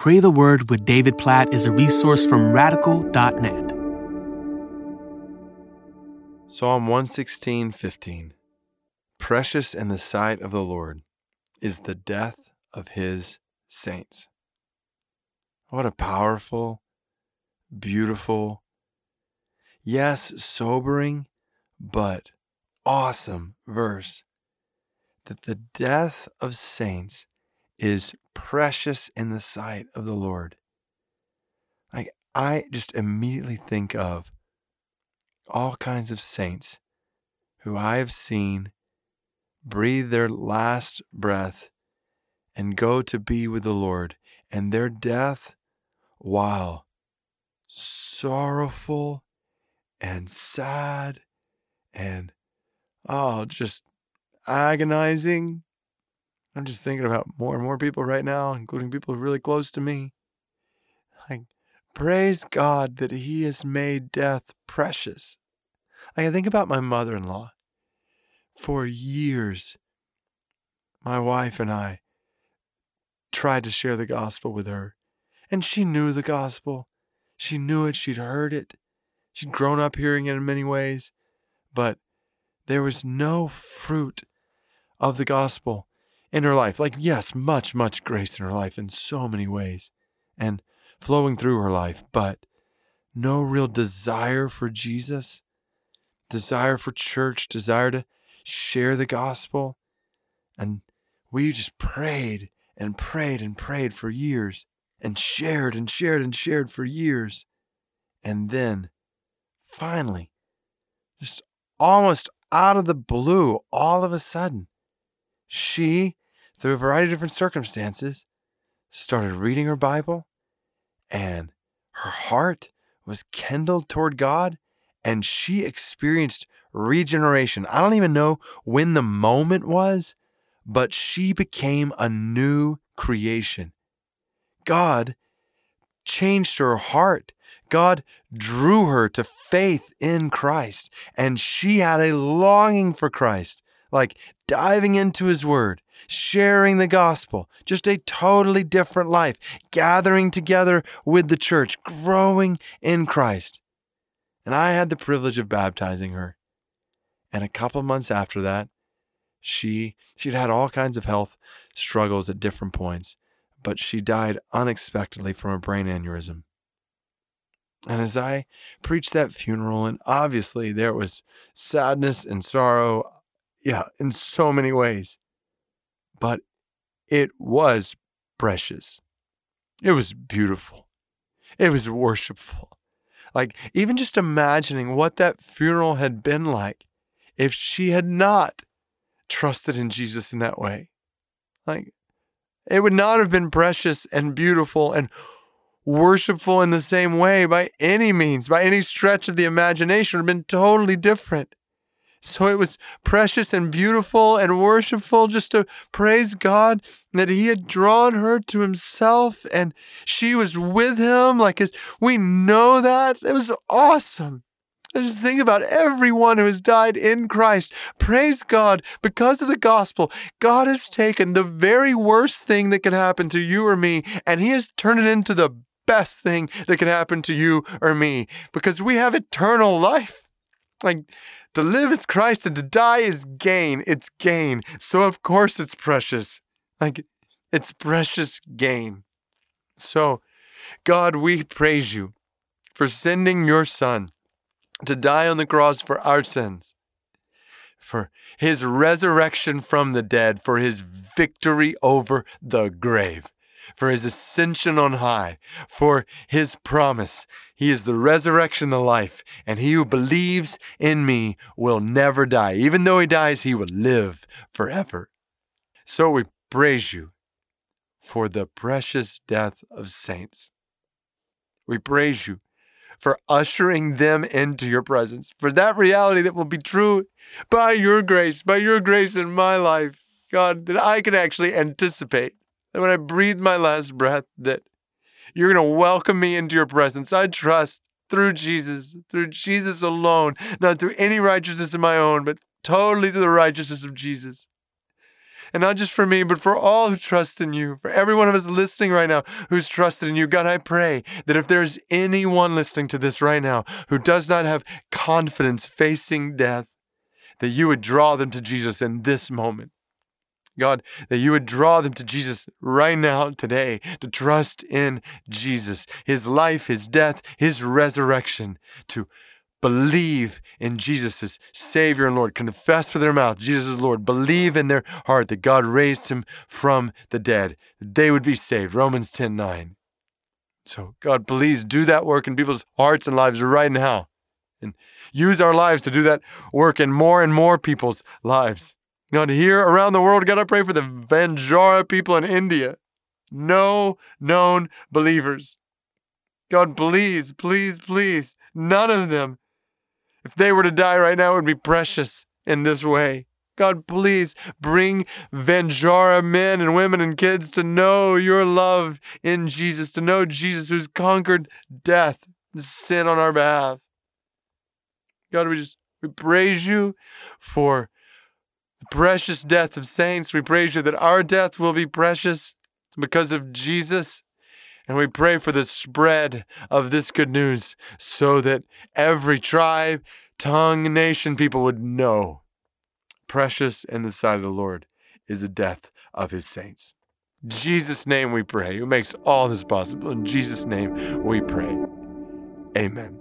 Pray the Word with David Platt is a resource from Radical.net. Psalm 116:15. Precious in the sight of the Lord is the death of his saints. What a powerful, beautiful, yes, sobering, but awesome verse. That the death of saints is precious in the sight of the Lord. Like, I just immediately think of all kinds of saints who I have seen breathe their last breath and go to be with the Lord, and their death, while sorrowful and sad and just agonizing. I'm just thinking about more and more people right now, including people really close to me. Like, praise God that He has made death precious. Like, I think about my mother-in-law. For years, my wife and I tried to share the gospel with her. And she knew the gospel. She knew it. She'd heard it. She'd grown up hearing it in many ways. But there was no fruit of the gospel in her life. Like, yes, much, much grace in her life in so many ways and flowing through her life, but no real desire for Jesus, desire for church, desire to share the gospel. And we just prayed and prayed and prayed for years and shared and shared and shared for years. And then finally, just almost out of the blue, all of a sudden, she, through a variety of different circumstances, started reading her Bible, and her heart was kindled toward God, and she experienced regeneration. I don't even know when the moment was, but she became a new creation. God changed her heart. God drew her to faith in Christ, and she had a longing for Christ, like diving into His Word, sharing the gospel, just a totally different life, gathering together with the church, growing in Christ. And I had the privilege of baptizing her. And a couple months after that, she'd had all kinds of health struggles at different points, but she died unexpectedly from a brain aneurysm. And as I preached that funeral, and obviously there was sadness and sorrow, in so many ways, but it was precious. It was beautiful. It was worshipful. Like, even just imagining what that funeral had been like if she had not trusted in Jesus in that way. Like, it would not have been precious and beautiful and worshipful in the same way by any means, by any stretch of the imagination. It would have been totally different. So it was precious and beautiful and worshipful just to praise God that He had drawn her to Himself and she was with Him. Like, we know that. It was awesome. I just think about everyone who has died in Christ. Praise God, because of the gospel, God has taken the very worst thing that could happen to you or me, and He has turned it into the best thing that could happen to you or me, because we have eternal life. Like, to live is Christ and to die is gain. It's gain. So of course it's precious. Like, it's precious gain. So God, we praise You for sending Your Son to die on the cross for our sins, for His resurrection from the dead, for His victory over the grave, for His ascension on high, for His promise. He is the resurrection, the life, and he who believes in Me will never die. Even though he dies, he will live forever. So we praise You for the precious death of saints. We praise You for ushering them into Your presence, for that reality that will be true by Your grace in my life, God, that I can actually anticipate. And when I breathe my last breath, that You're going to welcome me into Your presence. I trust through Jesus alone, not through any righteousness of my own, but totally through the righteousness of Jesus. And not just for me, but for all who trust in you, for every one of us listening right now who's trusted in you. God, I pray that if there's anyone listening to this right now who does not have confidence facing death, that you would draw them to Jesus in this moment. God, that you would draw them to Jesus right now, today, to trust in Jesus, his life, his death, his resurrection, to believe in Jesus as Savior and Lord, confess with their mouth Jesus is Lord, believe in their heart that God raised him from the dead, that they would be saved. Romans 10:9. So God, please do that work in people's hearts and lives right now, and use our lives to do that work in more and more people's lives. God, here around the world, God, I pray for the Vanjara people in India, no known believers. God, please, please, please, none of them, if they were to die right now, it would be precious in this way. God, please bring Vanjara men and women and kids to know your love in Jesus, to know Jesus who's conquered death and sin on our behalf. God, we praise you for the precious death of saints. We praise you that our death will be precious because of Jesus. And we pray for the spread of this good news so that every tribe, tongue, nation, people would know precious in the sight of the Lord is the death of his saints. In Jesus' name we pray, who makes all this possible. In Jesus' name we pray. Amen.